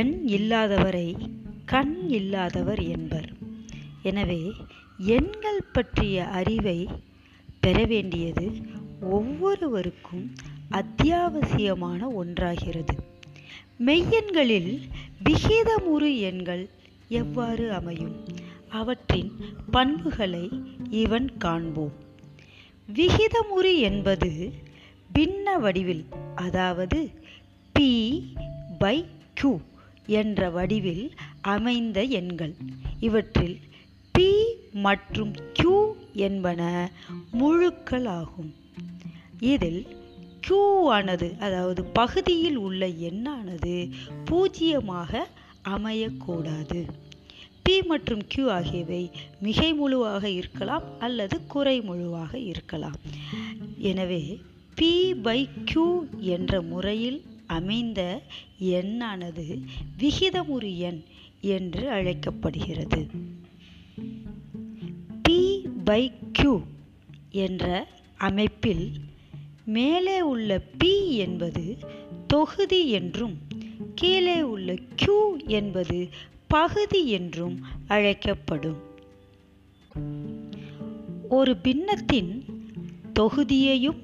எண் இல்லாதவரை கண் இல்லாதவர் என்பர். எனவே எண்கள் பற்றிய அறிவை பெற வேண்டியது ஒவ்வொருவருக்கும் அத்தியாவசியமான ஒன்றாகிறது. மெய்யெண்களில் விகிதமுறு எண்கள் எவ்வாறு அமையும், அவற்றின் பண்புகளை இவன் காண்போம். விகிதமுறு என்பது பின்ன வடிவில், அதாவது P/Q என்ற வடிவில் அமைந்த எண்கள். இவற்றில் P மற்றும் Q என்பன முழுக்கள் ஆகும். இதில் Q ஆனது, அதாவது பகுதியில் உள்ள எண்ணானது, பூஜ்ஜியமாக அமையக்கூடாது. P மற்றும் Q ஆகியவை மிகை முழுவாக இருக்கலாம் அல்லது குறை முழுவாக இருக்கலாம். எனவே P/Q என்ற முறையில் அமைந்த எண்ணானது விகிதமுறு எண் என்று அழைக்கப்படுகிறது. P/Q என்ற அமைப்பில் மேலே உள்ள P என்பது தொகுதி என்றும் கீழே உள்ள Q என்பது பகுதி என்றும் அழைக்கப்படும். ஒரு பின்னத்தின் தொகுதியையும்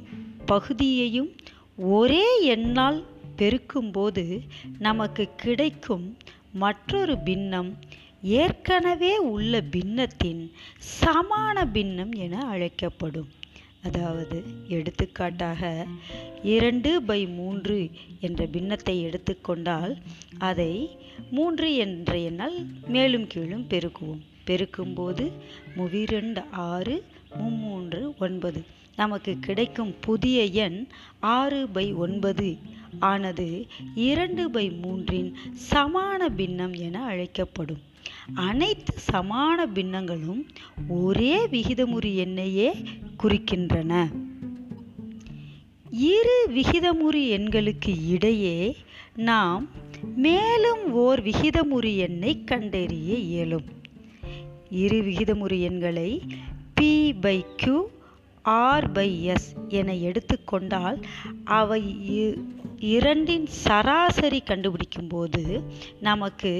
பகுதியையும் ஒரே எண்ணால் பெருக்கும்போது நமக்கு கிடைக்கும் மற்றொரு பின்னம் ஏற்கனவே உள்ள பின்னத்தின் சமான பின்னம் என அழைக்கப்படும். அதாவது எடுத்துக்காட்டாக 2/3 என்ற பின்னத்தை எடுத்துக்கொண்டால் அதை 3 என்ற எண்ணால் மேலும் கீழும் பெருக்குவோம். பெருக்கும்போது 2 6 3 9 நமக்கு கிடைக்கும் புதிய எண் 6/9 ஆனது 2/3 சமான பின்னம் என அழைக்கப்படும். அனைத்து சமான பின்னங்களும் ஒரே விகிதமுறு எண்ணையே குறிக்கின்றன. இரு விகிதமுறு எண்களுக்கு இடையே நாம் மேலும் ஓர் விகிதமுறு எண்ணை கண்டறிய இயலும். இரு விகிதமுறு எண்களை P/Q R/S என எடுத்துக்கொண்டால் அவை இரண்டின் சராசரி கண்டுபிடிக்கும் போது நமக்கு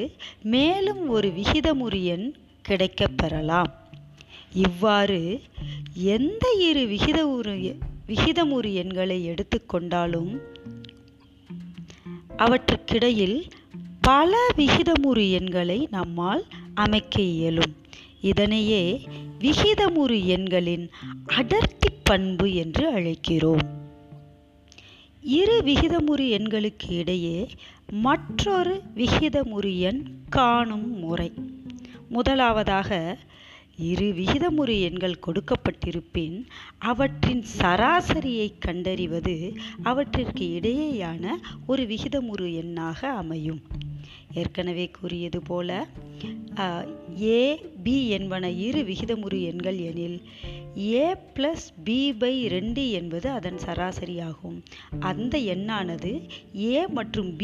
மேலும் ஒரு விகிதமுறு எண் கிடைக்கப் பெறலாம். இவ்வாறு எந்த இரு விகிதமுறு எண்களை எடுத்துக்கொண்டாலும் அவற்றுக்கிடையில் பல விகிதமுறு எண்களை நம்மால் அமைக்க இயலும். இதனையே விகிதமுறு எண்களின் அடர்த்தி பண்பு என்று அழைக்கிறோம். இரு விகிதமுறு எண்களுக்கு இடையே மற்றொரு விகிதமுறு எண் காணும் முறை. முதலாவதாக, இரு விகிதமுறு எண்கள் கொடுக்கப்பட்டிருப்பின் அவற்றின் சராசரியை கண்டறிவது அவற்றிற்கு இடையேயான ஒரு விகிதமுறு எண்ணாக அமையும். ஏற்கனவே கூறியது போல AB என்பன இரு விகிதமுறு எண்கள் எனில் A+B/2 என்பது அதன் சராசரியாகும். அந்த எண்ணானது A மற்றும் B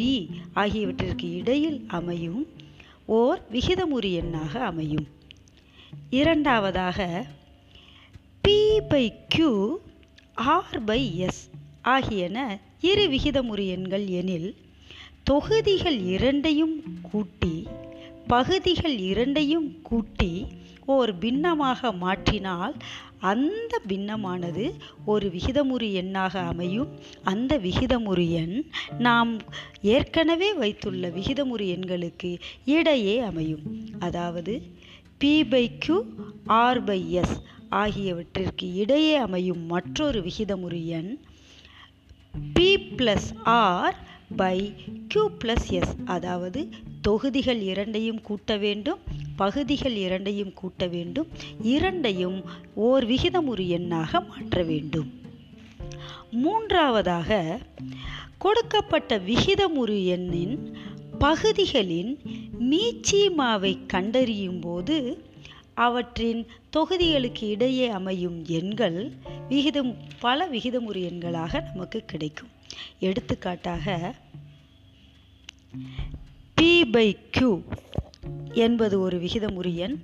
ஆகியவற்றிற்கு இடையில் அமையும் ஓர் விகிதமுறு எண்ணாக அமையும். இரண்டாவதாக, P/Q R/S ஆகியன இரு விகிதமுறு எண்கள் எனில் தொகுதிகள் இரண்டையும் கூட்டி ஓர் பின்னமாக மாற்றினால் அந்த பின்னமானது ஒரு விகிதமுறு எண்ணாக அமையும். அந்த விகிதமுறு எண் நாம் ஏற்கனவே வைத்துள்ள விகிதமுறு எண்களுக்கு இடையே அமையும். அதாவது P/Q R/S ஆகியவற்றிற்கு இடையே அமையும் மற்றொரு விகிதமுறு எண் P+R/Q+S, அதாவது தொகுதிகள் இரண்டையும் கூட்ட வேண்டும், பகுதிகள் இரண்டையும் கூட்ட வேண்டும், இரண்டையும் ஓர் விகிதமுறு எண்ணாக மாற்ற வேண்டும். மூன்றாவதாக, கொடுக்கப்பட்ட விகிதமுறு எண்ணின் பகுதிகளின் மீச்சிமாவை கண்டறியும் போது அவற்றின் தொகுதிகளுக்கு இடையே அமையும் எண்கள் பல விகிதமுறு எண்களாக நமக்கு கிடைக்கும். எடுத்துக்காட்டாக P/Q என்பது ஒரு விகிதமுறு எண்,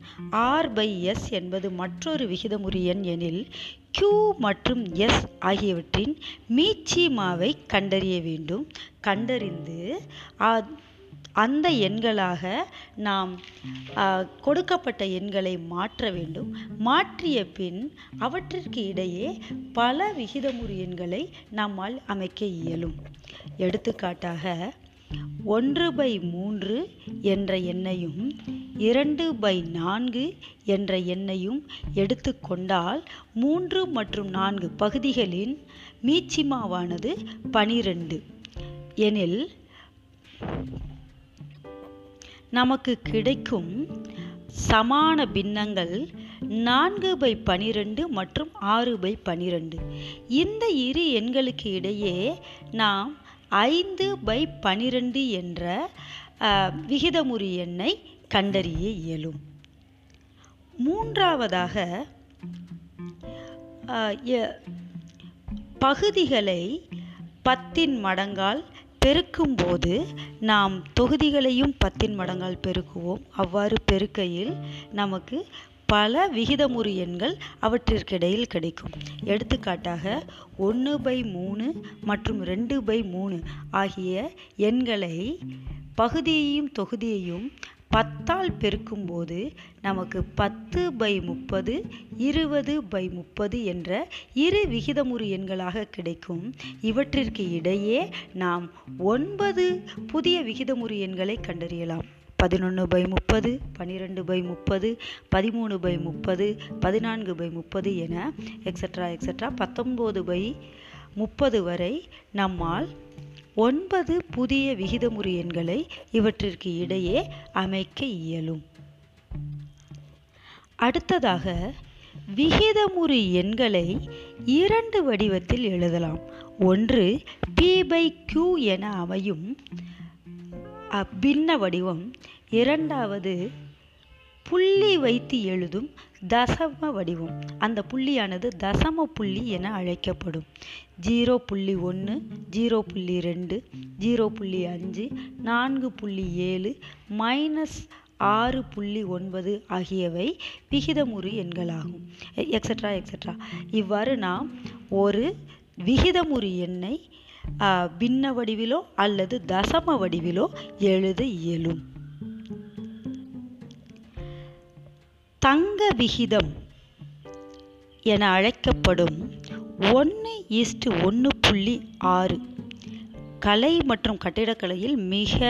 R/S என்பது மற்றொரு விகிதமுறு எண் எனில் Q மற்றும் S ஆகியவற்றின் மீச்சிமாவை கண்டறிய வேண்டும். கண்டறிந்து அந்த எண்களாக நாம் கொடுக்கப்பட்ட எண்களை மாற்ற வேண்டும். மாற்றிய பின் அவற்றிற்கு இடையே பல விகிதமுறு எண்களை நம்மால் அமைக்க இயலும். எடுத்துக்காட்டாக 1/3 என்ற எண்ணையும் 2/4 என்ற எண்ணையும் எடுத்து கொண்டால் 3 மற்றும் 4 பகுதிகளின் மீச்சிமாவானது 12 எனில் நமக்கு கிடைக்கும் சமான பின்னங்கள் 4/12 மற்றும் 6/12. இந்த இரு எண்களுக்கு இடையே நாம் 5/12 என்ற விகிதமுறு எண்ணை கண்டறிய இயலும். மூன்றாவதாக, பகுதிகளை 10 மடங்கால் பெருக்கும்போது நாம் தொகுதிகளையும் 10 மடங்கால் பெருக்குவோம். அவ்வாறு பெருக்கையில் நமக்கு பல விகிதமுறு எண்கள் அவற்றிற்கிடையில் கிடைக்கும். எடுத்துக்காட்டாக 1/3 மற்றும் 2/3 ஆகிய எண்களை பகுதியையும் தொகுதியையும் 10ஆல் பெருக்கும்போது நமக்கு 10/30, 20/30 என்ற இரு விகிதமுறு எண்களாக கிடைக்கும். இவற்றிற்கு இடையே நாம் 9 புதிய விகிதமுறு எண்களை கண்டறியலாம். 11/30, 12/30, 13/30, 14/30 என எக்ஸெட்ரா 19/30 வரை நம்மால் 9 புதிய விகிதமுறு எண்களை இவற்றிற்கு இடையே அமைக்க இயலும். அடுத்ததாக, விகிதமுறு எண்களை 2 வடிவத்தில் எழுதலாம். ஒன்று p/q என அமையும் பின்ன வடிவம், இரண்டாவது புள்ளி வைத்து எழுதும் தசம வடிவம். அந்த புள்ளியானது தசம புள்ளி என அழைக்கப்படும். 0.1, 0.2, 0.5, 4.7, -6.9 ஆகியவை விகிதமுறு எண்களாகும். எக்ஸெட்ரா. இவ்வாறு நாம் ஒரு விகிதமுறு எண்ணை பின்ன வடிவிலோ அல்லது தசம வடிவிலோ எழுத இயலும். தங்க விகிதம் என அழைக்கப்படும் 1:1.6 கலை மற்றும் கட்டிடக்கலையில் மிக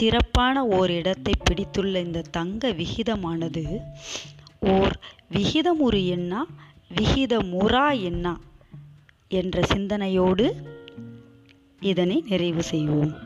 சிறப்பான ஓர் இடத்தை பிடித்துள்ள இந்த தங்க விகிதமானது ஓர் விகிதமுறு எண்ணா விகிதமுறா எண்ணா என்ற சிந்தனையோடு இதனை நிறைவு செய்வோம்.